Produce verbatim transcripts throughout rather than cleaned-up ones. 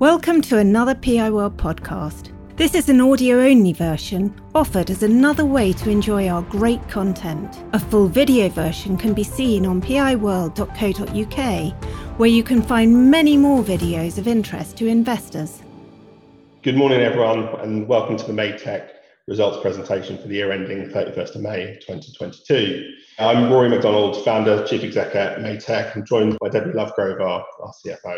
Welcome to another P I World podcast. This is an audio-only version, offered as another way to enjoy our great content. A full video version can be seen on pi world dot co dot u k, where you can find many more videos of interest to investors. Good morning, everyone, and welcome to the Made Tech results presentation for the year ending thirty-first of May twenty twenty-two. I'm Rory MacDonald, founder, chief exec at Made Tech, and joined by Debbie Lovegrove, our, our C F O.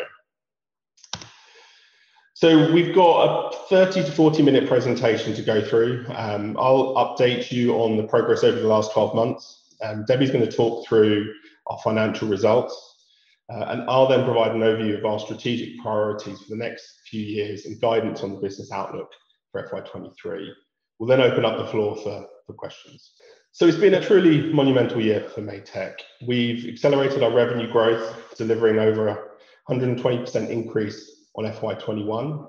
So we've got a thirty to forty minute presentation to go through. Um, I'll update you on the progress over the last twelve months. Um, Debbie's going to talk through our financial results, uh, and I'll then provide an overview of our strategic priorities for the next few years and guidance on the business outlook for F Y twenty-three. We'll then open up the floor for, for questions. So it's been a truly monumental year for Made Tech. We've accelerated our revenue growth, delivering over a one hundred twenty percent increase on F Y twenty-one.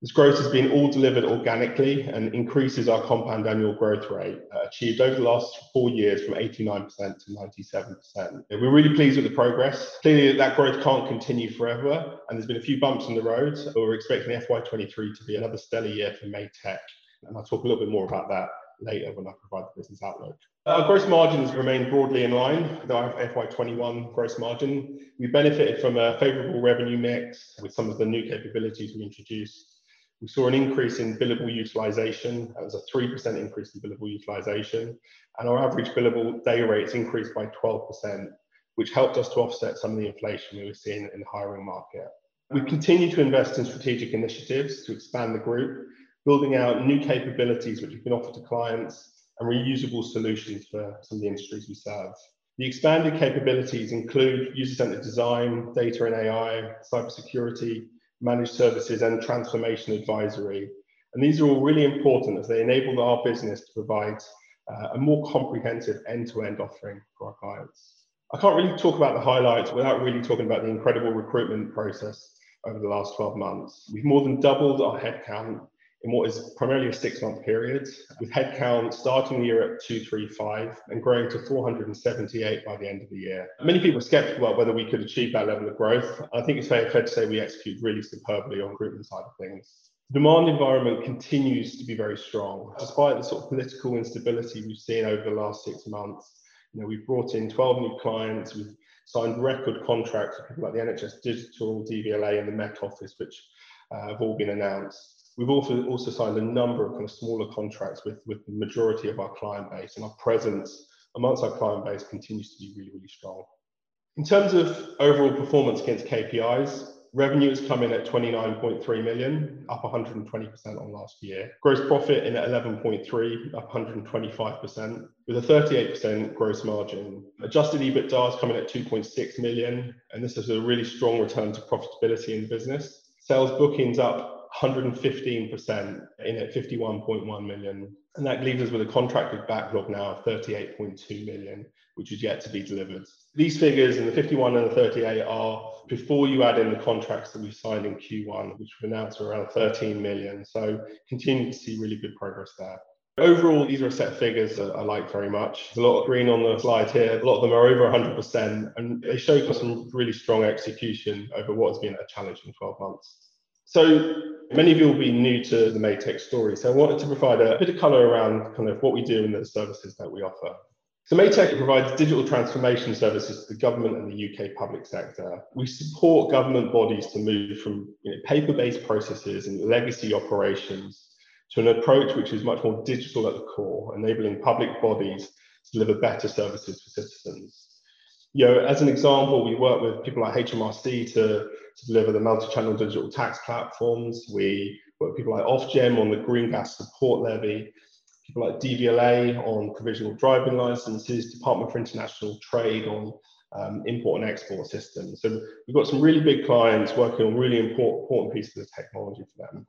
This growth has been all delivered organically and increases our compound annual growth rate, uh, achieved over the last four years from eighty-nine percent to ninety-seven percent. We're really pleased with the progress. Clearly that growth can't continue forever, and there's been a few bumps in the road, but we're expecting F Y twenty-three to be another stellar year for Made Tech, and I'll talk a little bit more about that later when I provide the business outlook. Our gross margins remain broadly in line with our F Y twenty-one gross margin. We benefited from a favourable revenue mix with some of the new capabilities we introduced. We saw an increase in billable utilisation. That was a three percent increase in billable utilisation, and our average billable day rates increased by twelve percent, which helped us to offset some of the inflation we were seeing in the hiring market. We continue to invest in strategic initiatives to expand the group, building out new capabilities which we can offer to clients and reusable solutions for some of the industries we serve. The expanded capabilities include user-centered design, data and A I, cybersecurity, managed services, and transformation advisory. And these are all really important as they enable our business to provide uh, a more comprehensive end-to-end offering for our clients. I can't really talk about the highlights without really talking about the incredible recruitment process over the last twelve months. We've more than doubled our headcount in what is primarily a six-month period, with headcount starting the year at two thirty-five and growing to four hundred seventy-eight by the end of the year. Many people are sceptical about whether we could achieve that level of growth. I think it's fair, fair to say we execute really superbly on the recruitment side of things. The demand environment continues to be very strong. Despite the sort of political instability we've seen over the last six months, you know, we've brought in twelve new clients, we've signed record contracts with people like the N H S Digital, D V L A, and the Met Office, which uh, have all been announced. We've also, also signed a number of kind of smaller contracts with, with the majority of our client base, and our presence amongst our client base continues to be really, really strong. In terms of overall performance against K P Is, revenue has come in at twenty-nine point three million, up one hundred twenty percent on last year. Gross profit in at eleven point three, up one hundred twenty-five percent, with a thirty-eight percent gross margin. Adjusted EBITDA has come in at two point six million, and this is a really strong return to profitability in the business. Sales bookings up one hundred fifteen percent in at fifty-one point one million, and that leaves us with a contracted backlog now of thirty-eight point two million, which is yet to be delivered. These figures in the fifty-one and the thirty-eight are before you add in the contracts that we signed in Q one, which we've announced are around thirteen million, so continue to see really good progress there. Overall, these are a set of figures that I like very much. There's a lot of green on the slide here. A lot of them are over one hundred percent, and they show some really strong execution over what has been a challenging twelve months. So many of you will be new to the Made Tech story, so I wanted to provide a bit of colour around kind of what we do and the services that we offer. So Made Tech provides digital transformation services to the government and the U K public sector. We support government bodies to move from you know, paper-based processes and legacy operations to an approach which is much more digital at the core, enabling public bodies to deliver better services for citizens. You know, as an example, we work with people like H M R C to, to deliver the multi-channel digital tax platforms. We work with people like Ofgem on the green gas support levy, people like D V L A on provisional driving licenses, Department for International Trade on um, import and export systems. So we've got some really big clients working on really important, important pieces of technology for them.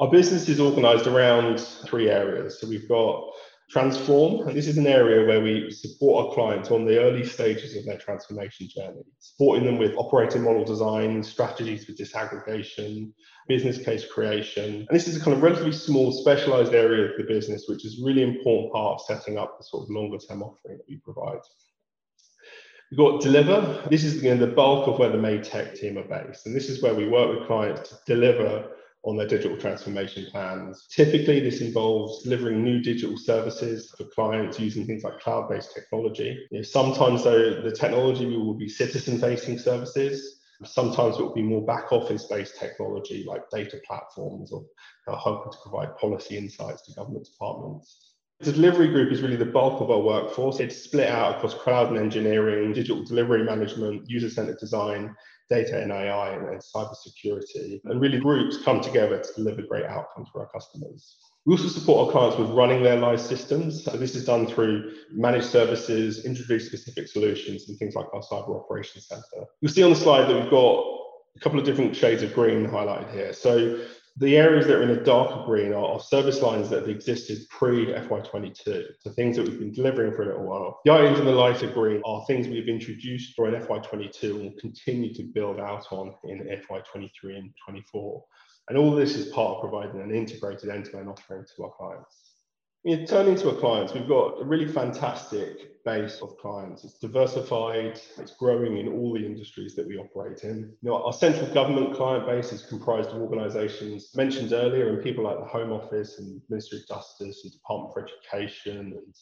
Our business is organised around three areas. So we've got Transform. And this is an area where we support our clients on the early stages of their transformation journey, supporting them with operating model design, strategies for disaggregation, business case creation. And this is a kind of relatively small, specialised area of the business, which is a really important part of setting up the sort of longer term offering that we provide. We've got deliver. This is you know, the bulk of where the Made Tech team are based. And this is where we work with clients to deliver on their digital transformation plans. Typically, this involves delivering new digital services for clients using things like cloud-based technology. You know, sometimes, though, the technology will be citizen-facing services. Sometimes it will be more back-office-based technology like data platforms or uh, hoping to provide policy insights to government departments. The delivery group is really the bulk of our workforce. It's split out across cloud and engineering, digital delivery management, user-centered design, data and A I, and, and cybersecurity. And really, groups come together to deliver great outcomes for our customers. We also support our clients with running their live systems. So this is done through managed services, introduce specific solutions, and things like our cyber operations center. You'll see on the slide that we've got a couple of different shades of green highlighted here. So the areas that are in a darker green are, are service lines that have existed pre F Y twenty-two, so things that we've been delivering for a little while. The items in the lighter green are things we've introduced during F Y twenty-two and will continue to build out on in F Y twenty-three and twenty-four. And all this is part of providing an integrated end-to-end offering to our clients. You know, turning to our clients, we've got a really fantastic base of clients. It's diversified, it's growing in all the industries that we operate in. You know, our central government client base is comprised of organisations mentioned earlier, and people like the Home Office and Ministry of Justice and Department for Education and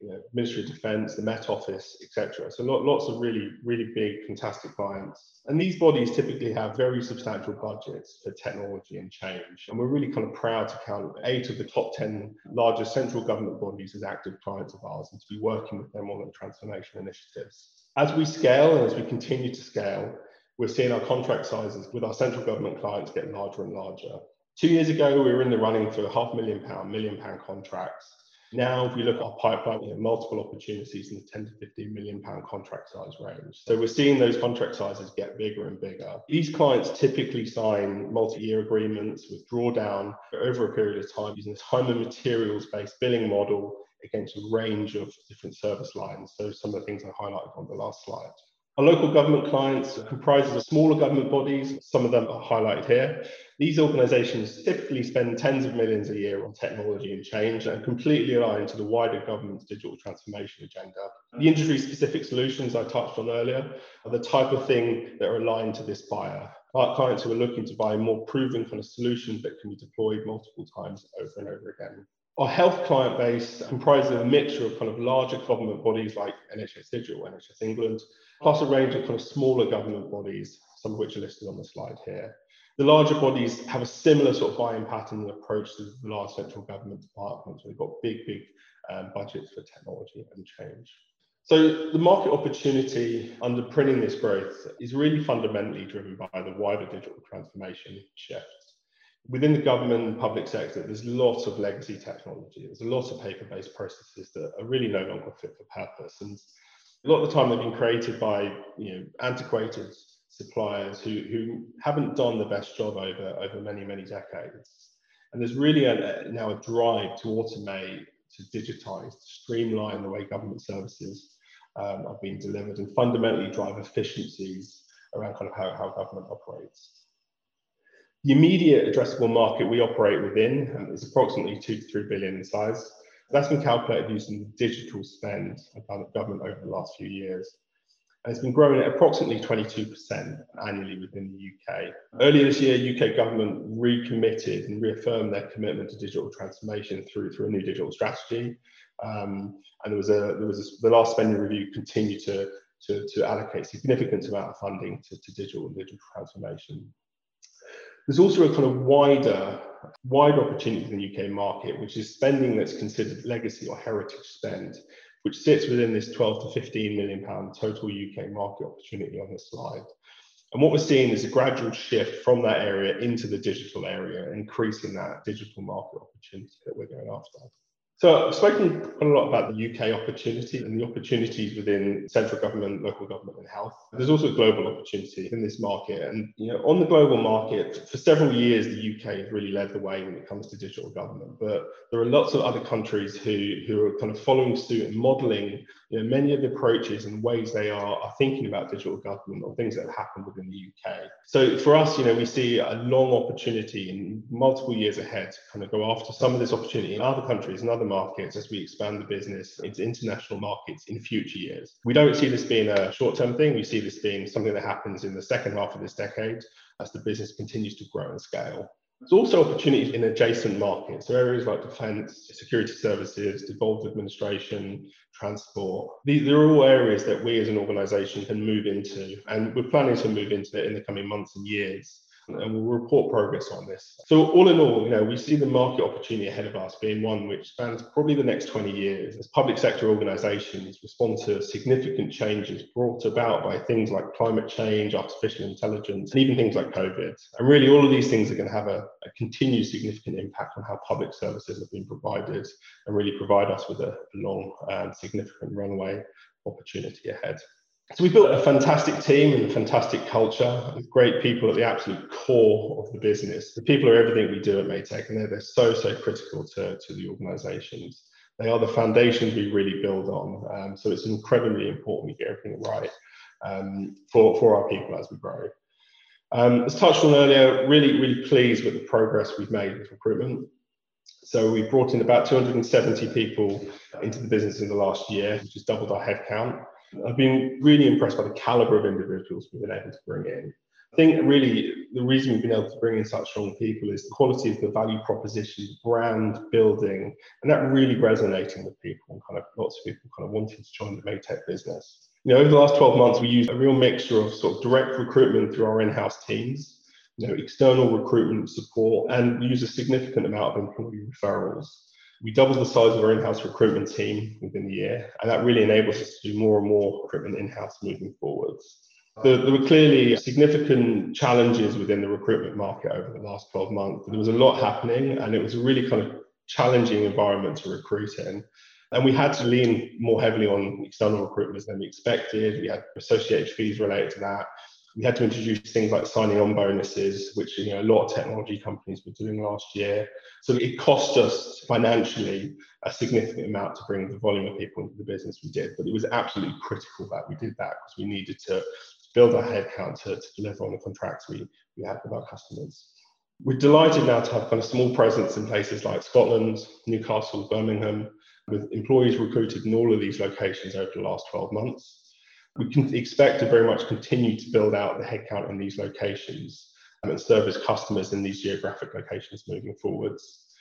you know, Ministry of Defence, the Met Office, et cetera. So lots of really, really big, fantastic clients. And these bodies typically have very substantial budgets for technology and change. And we're really kind of proud to count eight of the top ten largest central government bodies as active clients of ours and to be working with them on their transformation initiatives. As we scale and as we continue to scale, we're seeing our contract sizes with our central government clients get larger and larger. Two years ago, we were in the running for half a million pound, million pound contracts. Now, if you look at our pipeline, we have multiple opportunities in the ten to fifteen million pound contract size range. So we're seeing those contract sizes get bigger and bigger. These clients typically sign multi-year agreements with drawdown over a period of time using a time and materials-based billing model against a range of different service lines. So some of the things I highlighted on the last slide. Our local government clients comprises of smaller government bodies. Some of them are highlighted here. These organisations typically spend tens of millions a year on technology and change and completely aligned to the wider government's digital transformation agenda. The industry-specific solutions I touched on earlier are the type of thing that are aligned to this buyer. Our clients who are looking to buy more proven kind of solutions that can be deployed multiple times over and over again. Our health client base comprises a mixture of kind of larger government bodies like N H S Digital, N H S England, plus a range of kind of smaller government bodies, some of which are listed on the slide here. The larger bodies have a similar sort of buying pattern and approach to the large central government departments. We've got big, big um, budgets for technology and change. So the market opportunity underpinning this growth is really fundamentally driven by the wider digital transformation shift. Within the government and public sector, there's lots of legacy technology. There's a lot of paper-based processes that are really no longer fit for purpose. And a lot of the time they've been created by you know, antiquated suppliers who, who haven't done the best job over, over many, many decades. And there's really a, now a drive to automate, to digitize, to streamline the way government services um, are being delivered and fundamentally drive efficiencies around kind of how, how government operates. The immediate addressable market we operate within um, is approximately two to three billion in size. That's been calculated using digital spend of government over the last few years. And it's been growing at approximately twenty-two percent annually within the U K. Earlier this year, U K government recommitted and reaffirmed their commitment to digital transformation through, through a new digital strategy. Um, and there was a, there was a, the last spending review continued to, to, to allocate a significant amount of funding to, to digital and digital transformation. There's also a kind of wider, wide opportunity in the U K market, which is spending that's considered legacy or heritage spend, which sits within this twelve to fifteen million pound total U K market opportunity on this slide. And what we're seeing is a gradual shift from that area into the digital area, increasing that digital market opportunity that we're going after. So I've spoken quite a lot about the U K opportunity and the opportunities within central government, local government and health. There's also a global opportunity in this market. And you know, on the global market, for several years, the U K has really led the way when it comes to digital government. But there are lots of other countries who, who are kind of following suit and modelling you know, many of the approaches and ways they are, are thinking about digital government or things that have happened within the U K. So for us, you know, we see a long opportunity in multiple years ahead to kind of go after some of this opportunity in other countries and other markets as we expand the business into international markets in future years. We don't see this being a short-term thing. We see this being something that happens in the second half of this decade as the business continues to grow and scale. There's also opportunities in adjacent markets, so areas like defence, security services, devolved administration, transport. These are all areas that we as an organisation can move into, and we're planning to move into it in the coming months and years, and we'll report progress on this. So all in all, you know, we see the market opportunity ahead of us being one which spans probably the next twenty years as public sector organisations respond to significant changes brought about by things like climate change, artificial intelligence, and even things like COVID. And really all of these things are going to have a, a continued significant impact on how public services have been provided and really provide us with a long and significant runway opportunity ahead. So we built a fantastic team and a fantastic culture with great people at the absolute core of the business. The people are everything we do at Made Tech, and they're, they're so, so critical to, to the organisations. They are the foundations we really build on. Um, so it's incredibly important we get everything right um, for, for our people as we grow. Um, as touched on earlier, really, really pleased with the progress we've made with recruitment. So we brought in about two hundred seventy people into the business in the last year, which has doubled our headcount. I've been really impressed by the calibre of individuals we've been able to bring in. I think really the reason we've been able to bring in such strong people is the quality of the value proposition, brand building, and that really resonating with people, and kind of lots of people kind of wanting to join the Made Tech business. You know, over the last twelve months, we used a real mixture of sort of direct recruitment through our in-house teams, you know, external recruitment support, and we use a significant amount of employee referrals. We doubled the size of our in-house recruitment team within the year, and that really enables us to do more and more recruitment in-house moving forwards. There, there were clearly significant challenges within the recruitment market over the last twelve months. There was a lot happening, and it was a really kind of challenging environment to recruit in. And we had to lean more heavily on external recruitment than we expected. We had associated fees related to that. We had to introduce things like signing on bonuses, which you know a lot of technology companies were doing last year. So it cost us financially a significant amount to bring the volume of people into the business we did, but it was absolutely critical that we did that because we needed to build our headcount to, to deliver on the contracts we, we had with our customers. We're delighted now to have kind of small presence in places like Scotland, Newcastle, Birmingham, with employees recruited in all of these locations over the last twelve months. We can expect to very much continue to build out the headcount in these locations and service customers in these geographic locations moving forwards.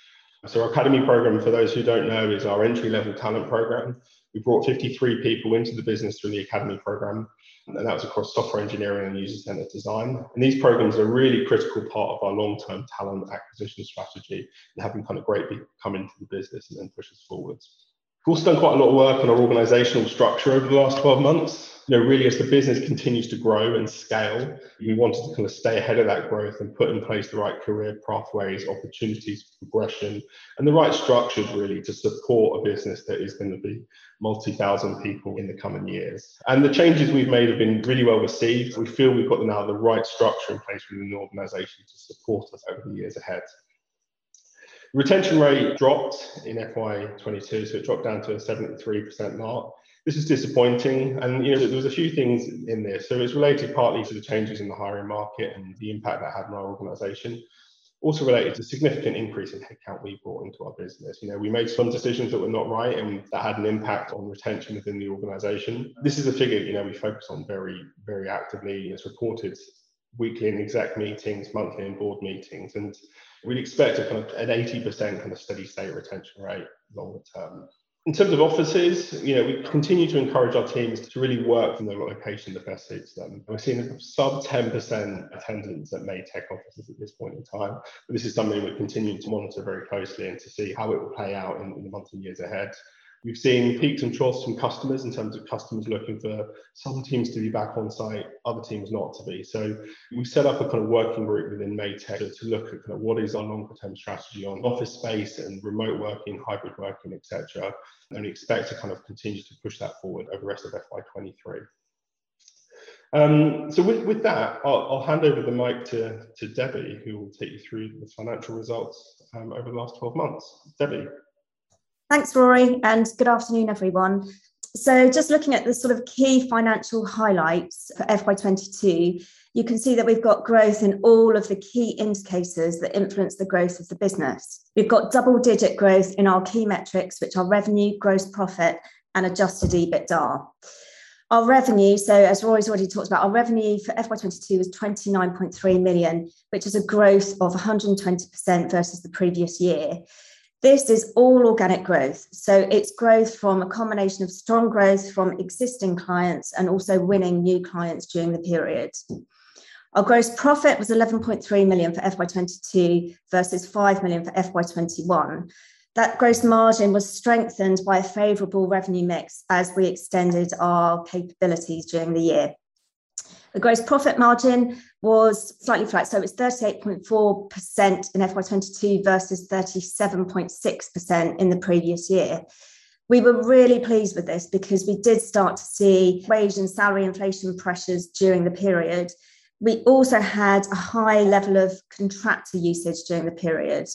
So our academy program, for those who don't know, is our entry-level talent program. We brought fifty-three people into the business through the academy program, and that was across software engineering and user-centered design. And these programs are a really critical part of our long-term talent acquisition strategy and having kind of great people come into the business and then push us forwards. We've also done quite a lot of work on our organisational structure over the last twelve months. You know, really, as the business continues to grow and scale, we wanted to kind of stay ahead of that growth and put in place the right career pathways, opportunities for progression, and the right structures really to support a business that is going to be multi-thousand people in the coming years. And the changes we've made have been really well received. We feel we've got now the right structure in place within the organisation to support us over the years ahead. Retention rate dropped in F Y twenty-two, so it dropped down to a seventy-three percent mark. This is disappointing, and you know there was a few things in this. So it's related partly to the changes in the hiring market and the impact that had on our organisation. Also related to the significant increase in headcount we brought into our business. You know, we made some decisions that were not right, and that had an impact on retention within the organisation. This is a figure you know we focus on very, very actively. It's reported weekly in exec meetings, monthly in board meetings, and we'd expect a kind of an eighty percent kind of steady state retention rate longer term. In terms of offices, you know, we continue to encourage our teams to really work from the location that best suits them. We're seeing a sub ten percent attendance at Made Tech offices at this point in time. But this is something we're continuing to monitor very closely and to see how it will play out in, in the months and years ahead. We've seen peaks and troughs from customers in terms of customers looking for some teams to be back on site, other teams not to be. So we set up a kind of working group within Made Tech to look at kind of what is our longer term strategy on office space and remote working, hybrid working, et cetera. And we expect to kind of continue to push that forward over the rest of F Y twenty-three. Um, so with, with that, I'll, I'll hand over the mic to, to Debbie, who will take you through the financial results um, over the last twelve months. Debbie. Thanks, Rory, and good afternoon, everyone. So just looking at the sort of key financial highlights for F Y twenty-two, you can see that we've got growth in all of the key indicators that influence the growth of the business. We've got double-digit growth in our key metrics, which are revenue, gross profit, and adjusted EBITDA. Our revenue, so as Rory's already talked about, our revenue for F Y twenty-two was twenty-nine point three million, which is a growth of one hundred twenty percent versus the previous year. This is all organic growth. So it's growth from a combination of strong growth from existing clients and also winning new clients during the period. Our gross profit was eleven point three million for F Y twenty-two versus five million for F Y twenty-one. That gross margin was strengthened by a favourable revenue mix as we extended our capabilities during the year. The gross profit margin was slightly flat, so it's thirty-eight point four percent in F Y twenty-two versus thirty-seven point six percent in the previous year. We were really pleased with this because we did start to see wage and salary inflation pressures during the period. We also had a high level of contractor usage during the period.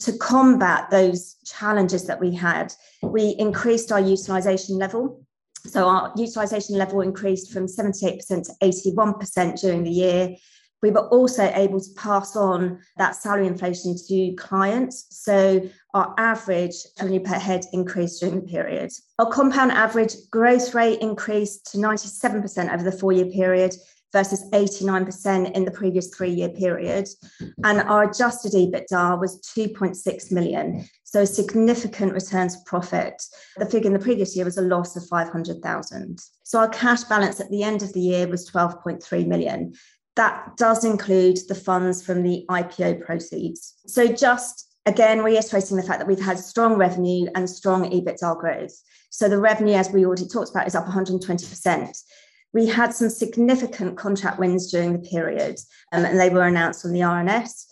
To combat those challenges that we had, we increased our utilisation level. So our utilisation level increased from seventy-eight percent to eighty-one percent during the year. We were also able to pass on that salary inflation to clients. So our average revenue per head increased during the period. Our compound average growth rate increased to ninety-seven percent over the four-year period versus eighty-nine percent in the previous three-year period. And our adjusted EBITDA was two point six million, so a significant return to profit. The figure in the previous year was a loss of five hundred thousand. So our cash balance at the end of the year was twelve point three million. That does include the funds from the I P O proceeds. So just again, reiterating the fact that we've had strong revenue and strong EBITDA growth. So the revenue, as we already talked about, is up one hundred twenty percent. We had some significant contract wins during the period, um, and they were announced on the R N S.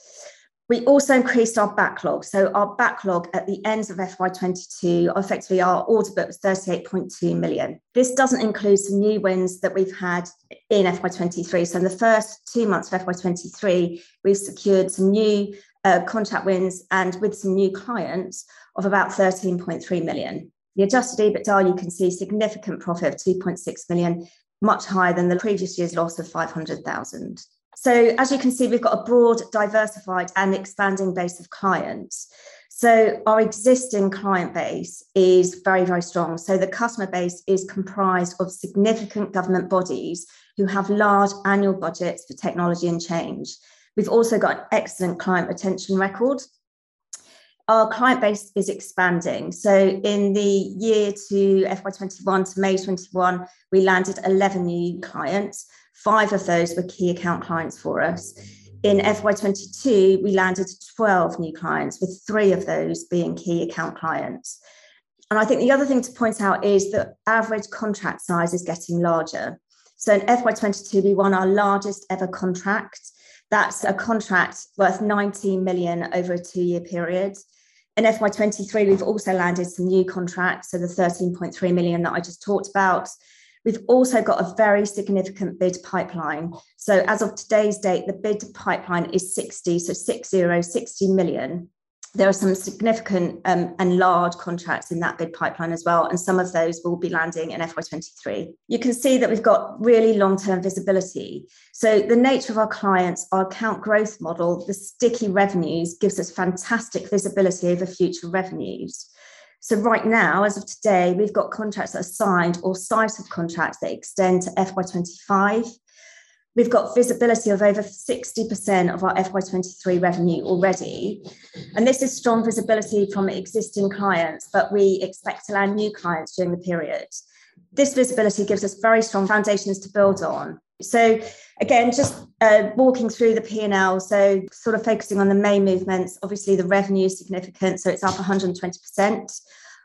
We also increased our backlog. So our backlog at the end of F Y twenty-two, effectively our order book was thirty-eight point two million. This doesn't include some new wins that we've had in F Y twenty-three. So in the first two months of F Y twenty-three, we've secured some new uh, contract wins and with some new clients of about thirteen point three million. The adjusted EBITDA, you can see significant profit of two point six million, much higher than the previous year's loss of five hundred thousand. So as you can see, we've got a broad, diversified and expanding base of clients. So our existing client base is very, very strong. So the customer base is comprised of significant government bodies who have large annual budgets for technology and change. We've also got an excellent client retention record. Our client base is expanding. So in the year to F Y twenty-one to May twenty-one, we landed eleven new clients. Five of those were key account clients for us. In F Y twenty-two, we landed twelve new clients, with three of those being key account clients. And I think the other thing to point out is that average contract size is getting larger. So in F Y twenty-two, we won our largest ever contract. That's a contract worth nineteen million over a two-year period. In F Y twenty-three, we've also landed some new contracts, so the thirteen point three million that I just talked about. We've also got a very significant bid pipeline. So as of today's date, the bid pipeline is sixty, so six zero, sixty million. There are some significant um, and large contracts in that bid pipeline as well, and some of those will be landing in F Y twenty-three. You can see that we've got really long-term visibility. So the nature of our clients, our account growth model, the sticky revenues gives us fantastic visibility over future revenues. So right now, as of today, we've got contracts that are signed or sight of contracts that extend to F Y twenty-five. We've got visibility of over sixty percent of our F Y twenty-three revenue already. And this is strong visibility from existing clients, but we expect to land new clients during the period. This visibility gives us very strong foundations to build on. So again, just uh, walking through the P and L, so sort of focusing on the main movements, obviously the revenue is significant, so it's up one hundred twenty percent.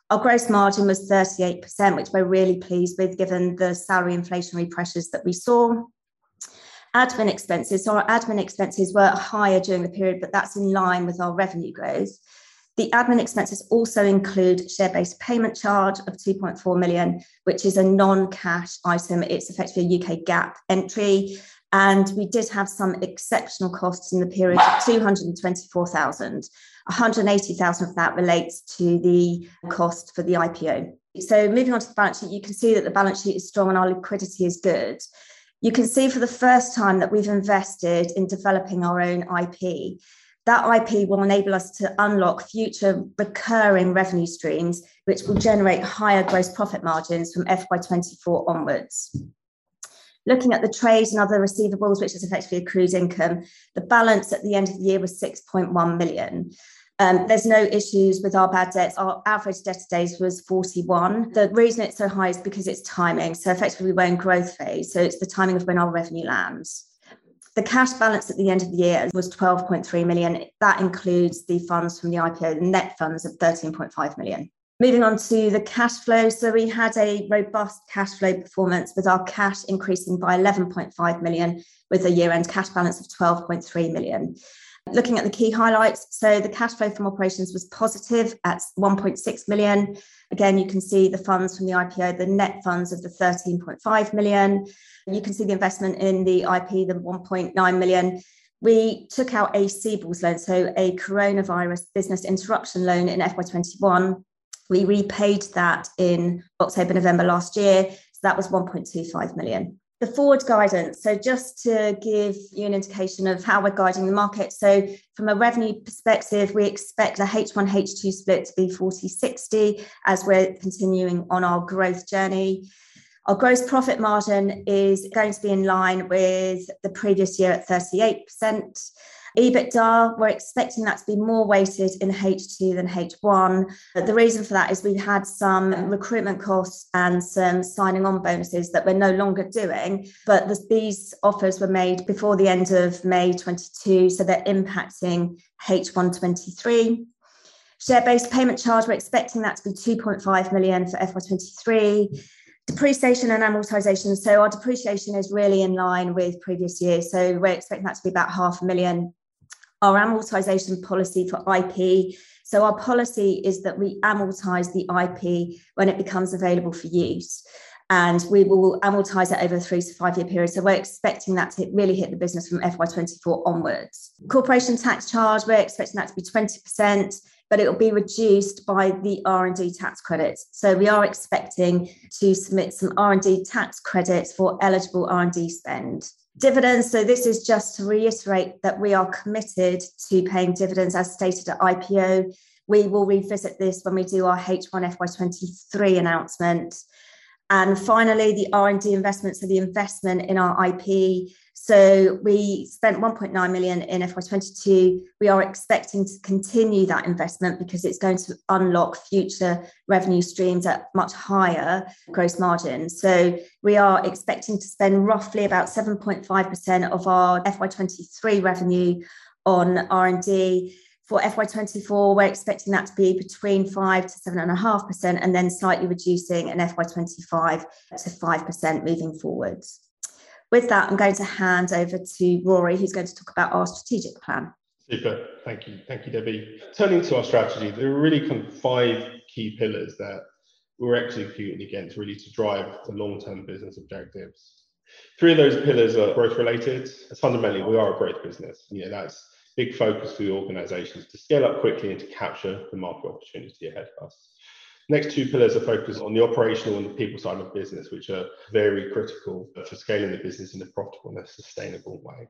Our gross margin was thirty-eight percent, which we're really pleased with given the salary inflationary pressures that we saw. Admin expenses, so our admin expenses were higher during the period, but that's in line with our revenue growth. The admin expenses also include share-based payment charge of two point four million, which is a non-cash item. It's effectively a U K GAAP entry. And we did have some exceptional costs in the period of two hundred twenty-four thousand. one hundred eighty thousand of that relates to the cost for the I P O. So moving on to the balance sheet, you can see that the balance sheet is strong and our liquidity is good. You can see for the first time that we've invested in developing our own I P. That I P will enable us to unlock future recurring revenue streams, which will generate higher gross profit margins from F Y twenty-four onwards. Looking at the trade and other receivables, which is effectively accrued income, the balance at the end of the year was six point one million. Um, there's no issues with our bad debts. Our average debtor days was forty-one. The reason it's so high is because it's timing. So effectively we're in growth phase. So it's the timing of when our revenue lands. The cash balance at the end of the year was twelve point three million. That includes the funds from the I P O, the net funds of thirteen point five million. Moving on to the cash flow. So we had a robust cash flow performance with our cash increasing by eleven point five million with a year-end cash balance of twelve point three million. Looking at the key highlights, so the cash flow from operations was positive at one point six million. Again, you can see the funds from the I P O, the net funds of the thirteen point five million. You can see the investment in the I P, the one point nine million. We took out a C B I L S loan, so a coronavirus business interruption loan in F Y twenty-one. We repaid that in October, November last year. So that was one point two five million. The forward guidance, so just to give you an indication of how we're guiding the market. So from a revenue perspective, we expect the H one H two split to be forty sixty as we're continuing on our growth journey. Our gross profit margin is going to be in line with the previous year at thirty-eight percent. EBITDA, we're expecting that to be more weighted in H two than H one. But the reason for that is we had some recruitment costs and some signing on bonuses that we're no longer doing. But this, these offers were made before the end of May twenty-two, so they're impacting H one twenty-three. Share-based payment charge, we're expecting that to be two point five million for F Y twenty-three. Depreciation and amortisation. So our depreciation is really in line with previous years. So we're expecting that to be about half a million. Our amortisation policy for I P. So our policy is that we amortise the I P when it becomes available for use. And we will amortise it over a three to five year period. So we're expecting that to really hit the business from F Y twenty-four onwards. Corporation tax charge, we're expecting that to be twenty percent. But it will be reduced by the R and D tax credits. So we are expecting to submit some R and D tax credits for eligible R and D spend. Dividends, so this is just to reiterate that we are committed to paying dividends as stated at I P O. We will revisit this when we do our H one F Y twenty-three announcement. And finally, the R and D investment, so the investment in our I P. So we spent one point nine million in F Y twenty-two. We are expecting to continue that investment because it's going to unlock future revenue streams at much higher gross margins. So we are expecting to spend roughly about seven point five percent of our F Y twenty-three revenue on R and D. For F Y twenty-four, we're expecting that to be between five to seven point five percent and then slightly reducing in F Y twenty-five to five percent moving forwards. With that, I'm going to hand over to Rory, who's going to talk about our strategic plan. Super. Thank you. Thank you, Debbie. Turning to our strategy, there are really kind of five key pillars that we're executing against really to drive the long-term business objectives. Three of those pillars are growth-related. Fundamentally, we are a growth business. You know, that's big focus for the organisations to scale up quickly and to capture the market opportunity ahead of us. Next two pillars are focused on the operational and the people side of the business, which are very critical for scaling the business in a profitable and a sustainable way.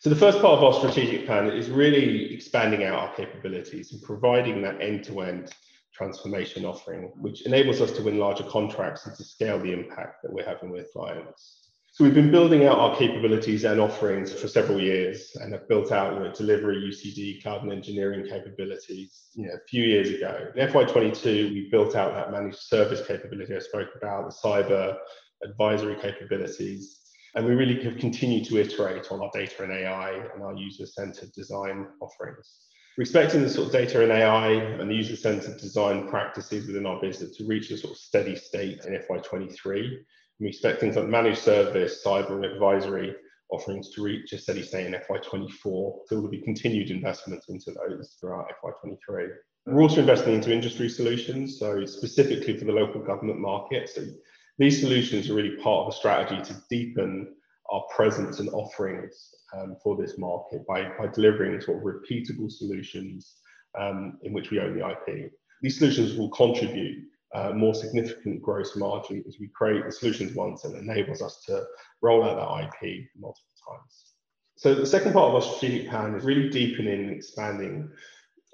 So the first part of our strategic plan is really expanding out our capabilities and providing that end-to-end transformation offering, which enables us to win larger contracts and to scale the impact that we're having with clients. So we've been building out our capabilities and offerings for several years and have built out you know, delivery, U C D, cloud and engineering capabilities you know, a few years ago. In F Y twenty-two, we built out that managed service capability I spoke about, the cyber advisory capabilities, and we really have continued to iterate on our data and A I and our user-centered design offerings. We're expecting the sort of data and A I and the user-centered design practices within our business to reach a sort of steady state in F Y twenty-three. We expect things like managed service, cyber and advisory offerings to reach a steady state in F Y twenty-four. So there will be continued investment into those throughout F Y twenty-three. We're also investing into industry solutions, so specifically for the local government market. So these solutions are really part of a strategy to deepen our presence and offerings um, for this market by, by delivering sort of repeatable solutions um, in which we own the I P. These solutions will contribute uh, more significant gross margin as we create the solutions once and enables us to roll out that I P multiple times. So the second part of our strategic plan is really deepening and expanding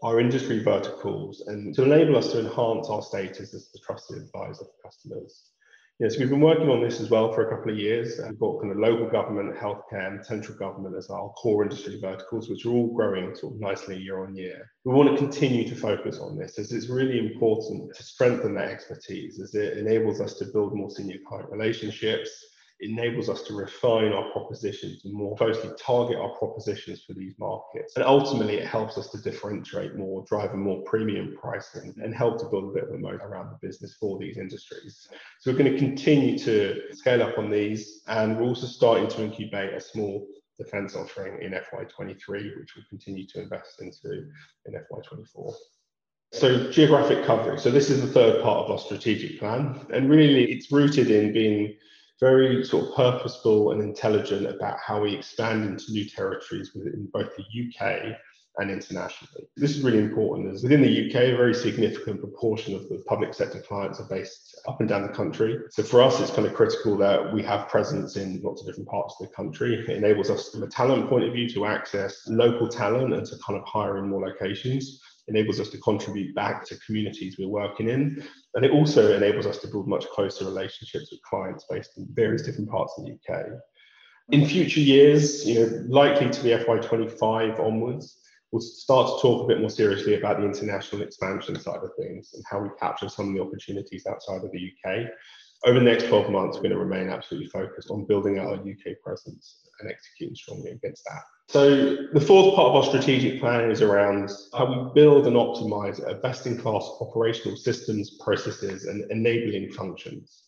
our industry verticals and to enable us to enhance our status as the trusted advisor for customers. Yes, yeah, so we've been working on this as well for a couple of years. We've got kind of local government, healthcare and central government as our core industry verticals, which are all growing sort of nicely year on year. We want to continue to focus on this as it's really important to strengthen that expertise as it enables us to build more senior client relationships. It enables us to refine our propositions and more closely target our propositions for these markets. And ultimately, it helps us to differentiate more, drive a more premium pricing and help to build a bit of a moat around the business for these industries. So we're going to continue to scale up on these. And we're also starting to incubate a small defence offering in F Y twenty-three, which we'll continue to invest into in F Y twenty-four. So geographic coverage. So this is the third part of our strategic plan. And really, it's rooted in being very sort of purposeful and intelligent about how we expand into new territories within both the U K and internationally. This is really important as within the U K, a very significant proportion of the public sector clients are based up and down the country. So for us, it's kind of critical that we have presence in lots of different parts of the country. It enables us from a talent point of view to access local talent and to kind of hire in more locations. Enables us to contribute back to communities we're working in. And it also enables us to build much closer relationships with clients based in various different parts of the U K. In future years, you know, likely to be F Y twenty-five onwards, we'll start to talk a bit more seriously about the international expansion side of things and how we capture some of the opportunities outside of the U K. Over the next twelve months, we're going to remain absolutely focused on building out our U K presence and executing strongly against that. So the fourth part of our strategic plan is around how we build and optimise a best-in-class operational systems, processes and enabling functions.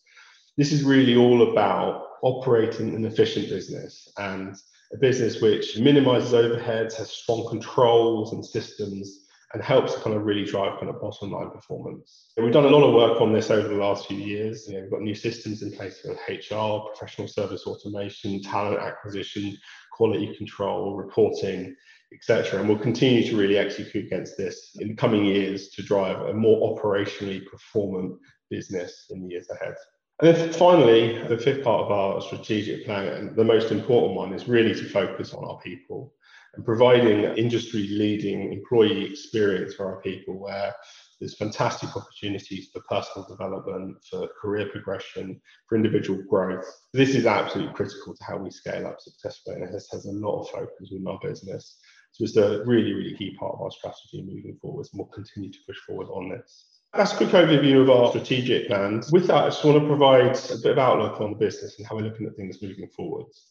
This is really all about operating an efficient business and a business which minimises overheads, has strong controls and systems, and helps kind of really drive kind of bottom line performance. And we've done a lot of work on this over the last few years. You know, we've got new systems in place for H R, professional service automation, talent acquisition, quality control, reporting, et cetera. And we'll continue to really execute against this in the coming years to drive a more operationally performant business in the years ahead. And then finally, the fifth part of our strategic plan, and the most important one, is really to focus on our people and providing an industry-leading employee experience for our people where there's fantastic opportunities for personal development, for career progression, for individual growth. This is absolutely critical to how we scale up successfully, and this has a lot of focus within our business. So it's a really, really key part of our strategy moving forward, and we'll continue to push forward on this. That's a quick overview of our strategic plans. With that, I just want to provide a bit of outlook on the business and how we're looking at things moving forwards.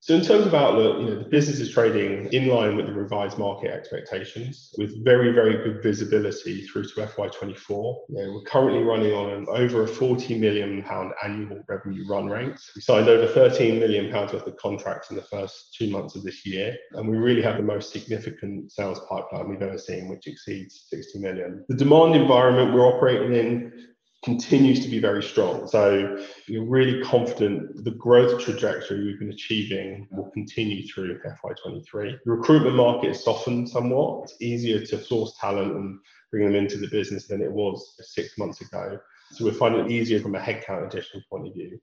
So in terms of outlook, you know, the business is trading in line with the revised market expectations with very, very good visibility through to F Y twenty-four. You know, we're currently running on an over a forty million pounds annual revenue run rate. We signed over thirteen million pounds worth of contracts in the first two months of this year. And we really have the most significant sales pipeline we've ever seen, which exceeds sixty million pounds. The demand environment we're operating in continues to be very strong. So you're really confident the growth trajectory we've been achieving will continue through F Y twenty-three. The recruitment market has softened somewhat. It's easier to source talent and bring them into the business than it was six months ago. So we're finding it easier from a headcount addition point of view.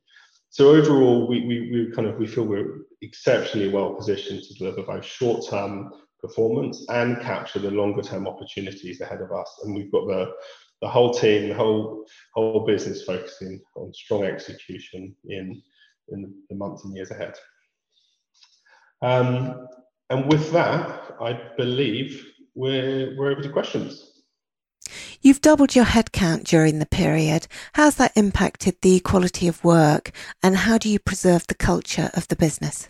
So overall, we, we, we kind of we feel we're exceptionally well positioned to deliver both short-term performance and capture the longer-term opportunities ahead of us. And we've got the The whole team, the whole whole business focusing on strong execution in, in the months and years ahead. Um, and with that, I believe we're, we're over to questions. You've doubled your headcount during the period. How's that impacted the quality of work and how do you preserve the culture of the business?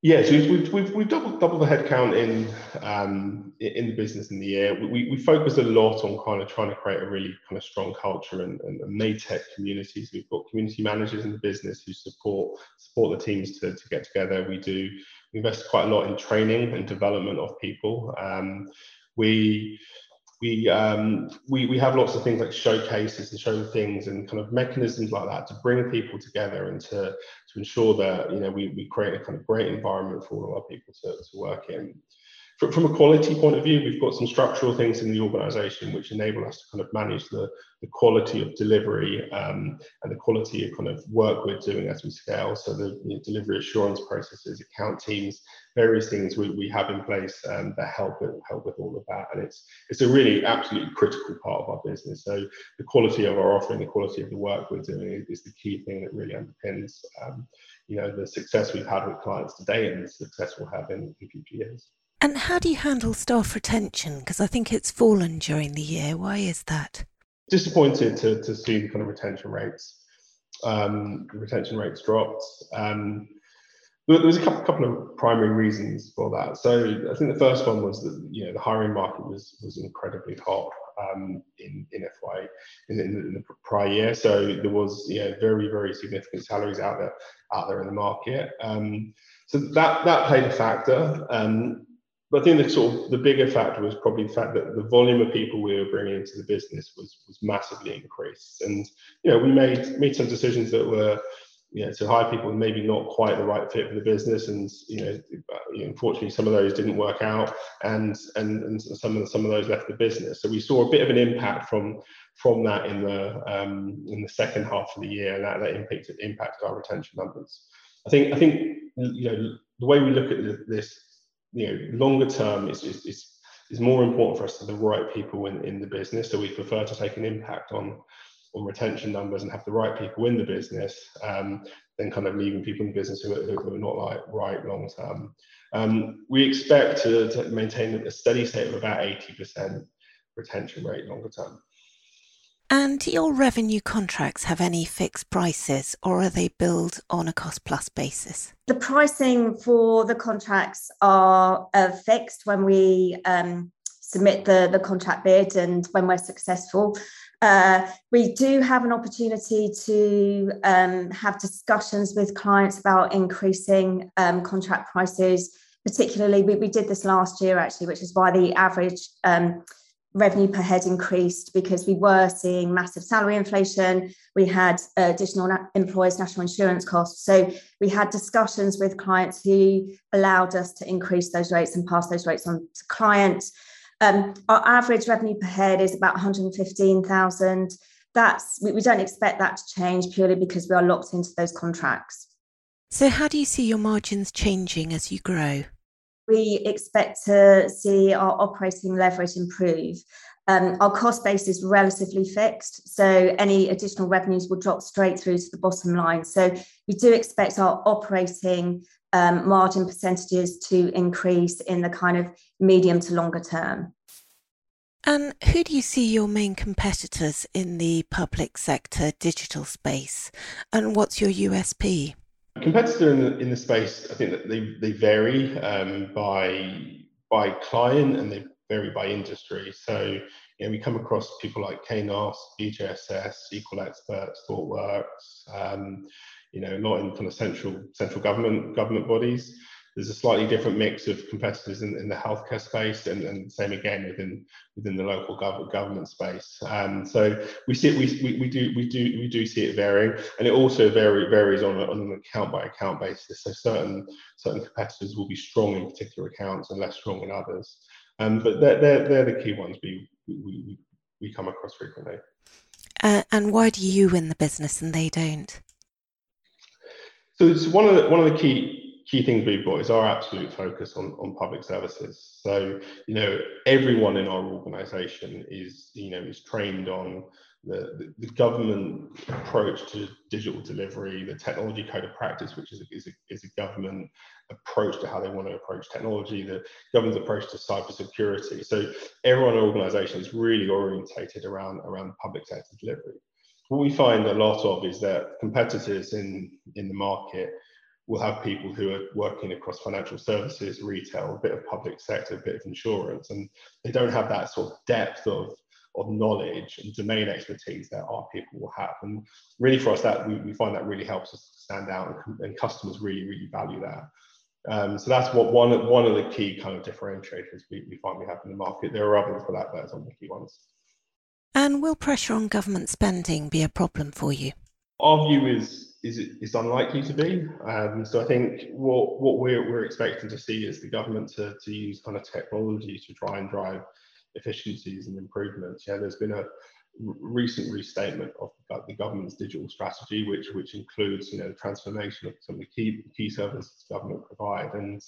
Yes, yeah, so we've, we've, we've doubled, doubled the headcount in um, in the business in the year. We, we focus a lot on kind of trying to create a really kind of strong culture and, and Made Tech communities. We've got community managers in the business who support support the teams to, to get together. We do we invest quite a lot in training and development of people. Um, we we um we, we have lots of things like showcases and show things and kind of mechanisms like that to bring people together and to to ensure that, you know, we, we create a kind of great environment for all of our people to, to work in. From, from a quality point of view, we've got some structural things in the organisation which enable us to kind of manage the, the quality of delivery um, and the quality of kind of work we're doing as we scale. So the you know, delivery assurance processes, account teams, various things we, we have in place um, that help with, help with all of that. And it's, it's a really absolutely critical part of our business. So the quality of our offering, the quality of the work we're doing is the key thing that really underpins um, you know, the success we've had with clients today and the success we'll have in, in future years. And how do you handle staff retention? Because I think it's fallen during the year. Why is that? Disappointed to, to see the kind of retention rates. Um, retention rates dropped. Um, there was a couple, couple of primary reasons for that. So I think the first one was that you know the hiring market was was incredibly hot um, in in F Y in, in the prior year. So there was you know very very significant salaries out there out there in the market. Um, so that that played a factor. Um, But I think the sort of the bigger factor was probably the fact that the volume of people we were bringing into the business was was massively increased, and you know we made made some decisions that were you know to hire people maybe not quite the right fit for the business, and you know unfortunately some of those didn't work out, and and and some of the, some of those left the business. So we saw a bit of an impact from from that in the um, in the second half of the year, and that that impacted impacted our retention numbers. I think I think you know the way we look at this, you know, longer term is, is, is, is more important for us to the right people in, in the business. So we prefer to take an impact on, on retention numbers and have the right people in the business um, than kind of leaving people in the business who, who are not like right long term. Um, we expect to, to maintain a steady state of about eighty percent retention rate longer term. And do your revenue contracts have any fixed prices, or are they billed on a cost plus basis? The pricing for the contracts are uh, fixed when we um, submit the, the contract bid and when we're successful. Uh, we do have an opportunity to um, have discussions with clients about increasing um, contract prices. Particularly, we, we did this last year, actually, which is why the average um revenue per head increased, because we were seeing massive salary inflation. We had additional employers' national insurance costs. So we had discussions with clients who allowed us to increase those rates and pass those rates on to clients. Um, our average revenue per head is about one hundred fifteen thousand. That's we, we don't expect that to change, purely because we are locked into those contracts. So how do you see your margins changing as you grow? We expect to see our operating leverage improve. Um, our cost base is relatively fixed, so any additional revenues will drop straight through to the bottom line. So we do expect our operating um, margin percentages to increase in the kind of medium to longer term. And who do you see your main competitors in the public sector digital space, and what's your U S P? Competitor in the, in the space, I think that they, they vary um, by by client, and they vary by industry. So you know, we come across people like Knoss, B G S S, Equal Experts, ThoughtWorks, um, you know, a lot in kind of central central government government bodies. There's a slightly different mix of competitors in, in the healthcare space, and, and same again within within the local gov- government space. Um, so we see it, we, we we do we do we do see it varying, and it also vary, varies on, on an account by account basis. So certain certain competitors will be strong in particular accounts and less strong in others. Um, but they're, they're they're the key ones we we we come across frequently. Uh, and why do you win the business and they don't? So it's one of the, one of the key. Key things we've got is our absolute focus on, on public services. So, you know, everyone in our organisation is, you know, is trained on the, the, the government approach to digital delivery, the technology code of practice, which is a, is, a, is a government approach to how they want to approach technology, the government's approach to cybersecurity. So everyone in our organisation is really orientated around, around public sector delivery. What we find a lot of is that competitors in, in the market we'll have people who are working across financial services, retail, a bit of public sector, a bit of insurance, and they don't have that sort of depth of, of knowledge and domain expertise that our people will have. And really for us, that we, we find that really helps us stand out, and, and customers really, really value that. Um, so that's what one, one of the key kind of differentiators we, we find we have in the market. There are others for that, but that's one of the key ones. And will pressure on government spending be a problem for you? Our view is is is unlikely to be. Um, so I think what what we're we're expecting to see is the government to to use kind of technology to try and drive efficiencies and improvements. Yeah, there's been a recent restatement of the government's digital strategy, which which includes you know the transformation of some of the key key services government provide, and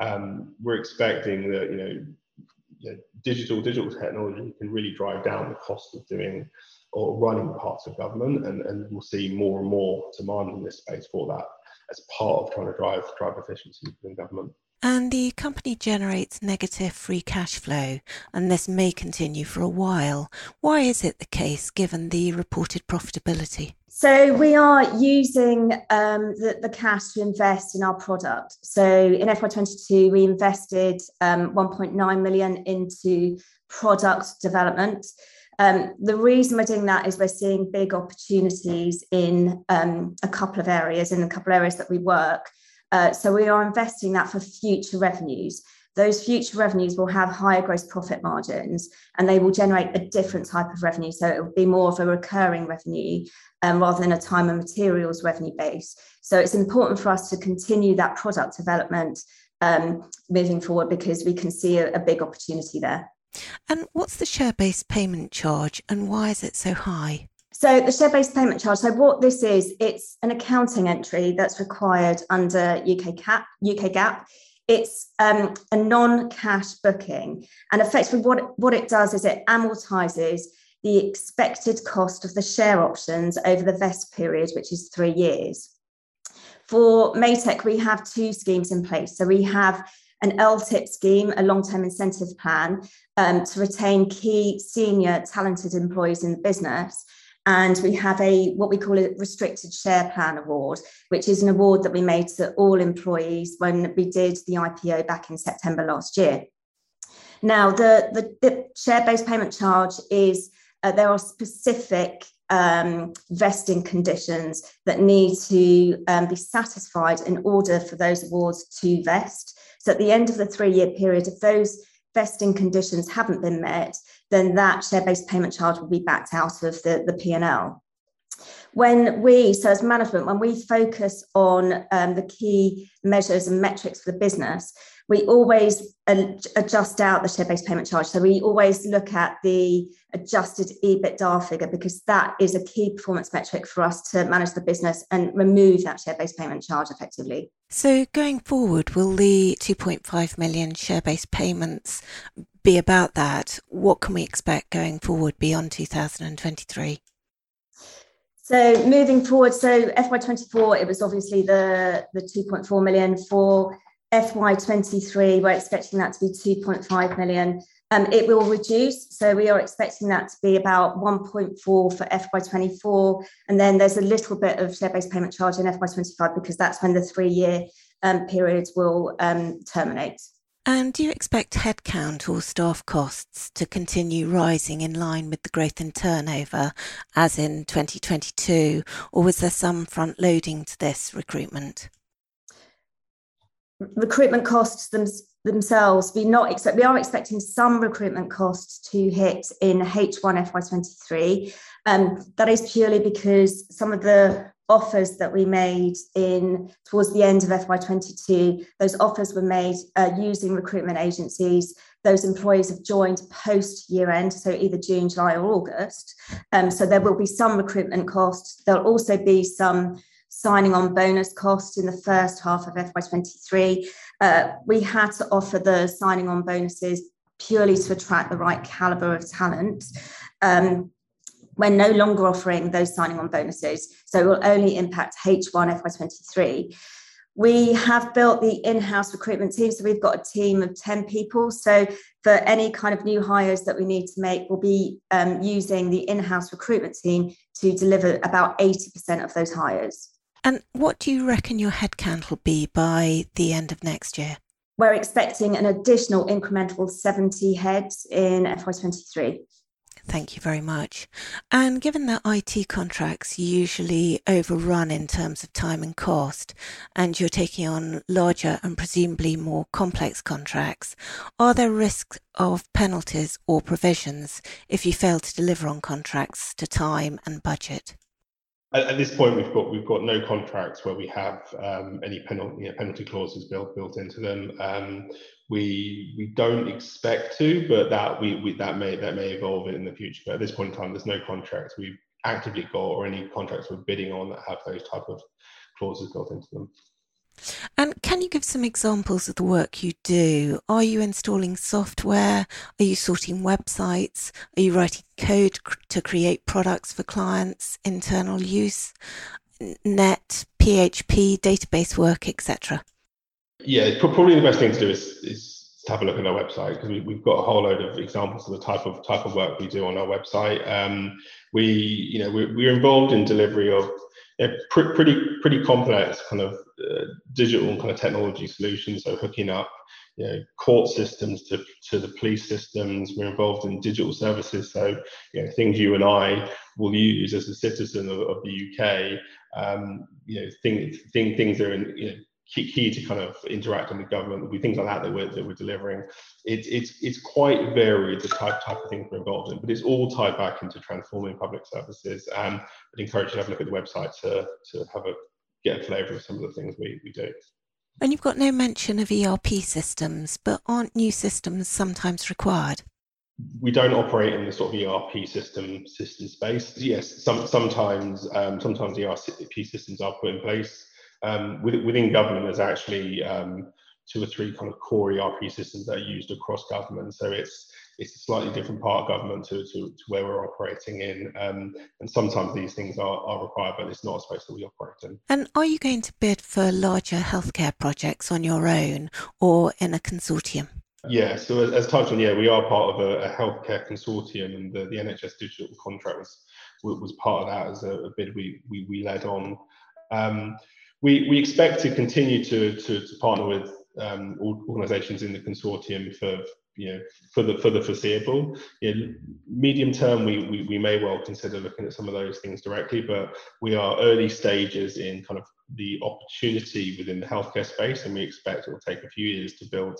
um, we're expecting that you know. You know, digital digital technology can really drive down the cost of doing or running parts of government, and, and we'll see more and more demand in this space for that as part of trying to drive drive efficiency within government. And the company generates negative free cash flow, and this may continue for a while. Why is it the case given the reported profitability? So we are using um, the, the cash to invest in our product. So in F Y twenty-two, we invested um, one point nine million into product development. Um, the reason we're doing that is we're seeing big opportunities in um, a couple of areas, in a couple of areas that we work. Uh, so we are investing that for future revenues. Those future revenues will have higher gross profit margins, and they will generate a different type of revenue. So it will be more of a recurring revenue um, rather than a time and materials revenue base. So it's important for us to continue that product development um, moving forward, because we can see a, a big opportunity there. And what's the share-based payment charge, and why is it so high? So the share-based payment charge, so what this is, it's an accounting entry that's required under U K, cap, U K GAAP. It's um, a non-cash booking. And effectively what, what it does is it amortises the expected cost of the share options over the vest period, which is three years. For Made Tech, we have two schemes in place. So we have an L T I P scheme, a long-term incentive plan um, to retain key senior talented employees in the business. And we have a what we call a restricted share plan award, which is an award that we made to all employees when we did the I P O back in September last year. Now, the, the, the share-based payment charge is uh, there are specific um, vesting conditions that need to um, be satisfied in order for those awards to vest. So at the end of the three-year period, if those vesting conditions haven't been met, then that share-based payment charge will be backed out of the, the P and L. When we, so as management, when we focus on um, the key measures and metrics for the business, we always ad- adjust out the share-based payment charge. So we always look at the adjusted EBITDA figure, because that is a key performance metric for us to manage the business and remove that share-based payment charge effectively. So going forward, will the two point five million share-based payments be about that? What can we expect going forward beyond two thousand twenty-three? So moving forward, so F Y twenty-four, it was obviously the, the two point four million. For F Y twenty-three, we're expecting that to be two point five million. Um, it will reduce, so we are expecting that to be about one point four for F Y twenty-four. And then there's a little bit of share-based payment charge in F Y twenty-five, because that's when the three-year um, period will um, terminate. And do you expect headcount or staff costs to continue rising in line with the growth in turnover, as in twenty twenty-two, or was there some front loading to this recruitment? Recruitment costs them, themselves, we not expect. We are expecting some recruitment costs to hit in H one F Y twenty-three. Um, that is purely because some of the offers that we made in towards the end of F Y twenty-two, those offers were made uh, using recruitment agencies. Those employees have joined post year end, so either June, July or August. Um, so there will be some recruitment costs. There'll also be some signing on bonus costs in the first half of F Y twenty-three. Uh, we had to offer the signing on bonuses purely to attract the right calibre of talent. Um, We're no longer offering those signing on bonuses, so it will only impact H one F Y twenty-three. We have built the in-house recruitment team, so we've got a team of ten people. So for any kind of new hires that we need to make, we'll be um, using the in-house recruitment team to deliver about eighty percent of those hires. And what do you reckon your headcount will be by the end of next year? We're expecting an additional incremental seventy heads in F Y twenty-three. Thank you very much. And given that I T contracts usually overrun in terms of time and cost, and you're taking on larger and presumably more complex contracts, are there risks of penalties or provisions if you fail to deliver on contracts to time and budget? At, at this point, we've got we've got no contracts where we have um, any penalty you know, penalty clauses built built into them. Um, we we don't expect to, but that we, we that may that may evolve in the future. But at this point in time, there's no contracts we've actively got or any contracts we're bidding on that have those type of clauses built into them. And can you give some examples of the work you do? Are you installing software? Are you sorting websites? Are you writing code cr- to create products for clients, internal use, net, P H P, database work, et cetera? Yeah, probably the best thing to do is, is to have a look at our website, because we, we've got a whole load of examples of the type of type of work we do on our website. Um, we, you know, we're, we're involved in delivery of they're pr- pretty pretty complex kind of uh, digital kind of technology solutions. So hooking up, you know, court systems to to the police systems. We're involved in digital services. So, you know, things you and I will use as a citizen of, of the U K. Um, you know, thing, thing, things that are in, you know, key, key to kind of interacting with government. There'll be things like that that we're that we're delivering. It's it's it's quite varied the type type of things we're involved in, but it's all tied back into transforming public services. Um, I'd encourage you to have a look at the website to to have a get a flavour of some of the things we, we do. And you've got no mention of E R P systems, but aren't new systems sometimes required? We don't operate in the sort of E R P system system space. Yes, some sometimes um, sometimes E R P systems are put in place. Um, within, within government, there's actually um, two or three kind of core E R P systems that are used across government. So it's it's a slightly different part of government to, to, to where we're operating in. Um, and sometimes these things are, are required, but it's not a space that we operate in. And are you going to bid for larger healthcare projects on your own or in a consortium? Yeah, so as, as touched on, yeah, we are part of a, a healthcare consortium, and the, the N H S Digital contract was was part of that as a, a bid we, we, we led on. Um, We we expect to continue to to, to partner with um, organisations in the consortium for you know for the for the foreseeable. You know, medium term, we, we we may well consider looking at some of those things directly, but we are early stages in kind of the opportunity within the healthcare space, and we expect it will take a few years to build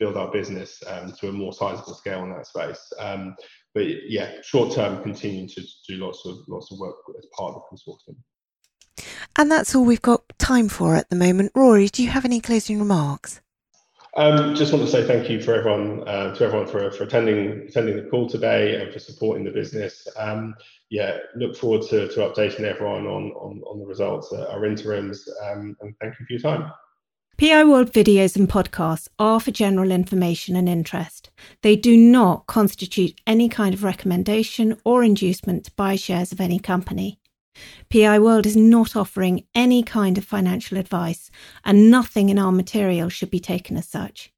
build our business um, to a more sizable scale in that space. Um, but yeah, short term, continue to do lots of lots of work as part of the consortium. And that's all we've got time for at the moment. Rory, do you have any closing remarks? Um, just want to say thank you for everyone, uh, to everyone for, for attending attending the call today and for supporting the business. Um, yeah, look forward to, to updating everyone on, on, on the results, uh, our interims, um, and thank you for your time. P I World videos and podcasts are for general information and interest. They do not constitute any kind of recommendation or inducement to buy shares of any company. P I World is not offering any kind of financial advice, and nothing in our material should be taken as such.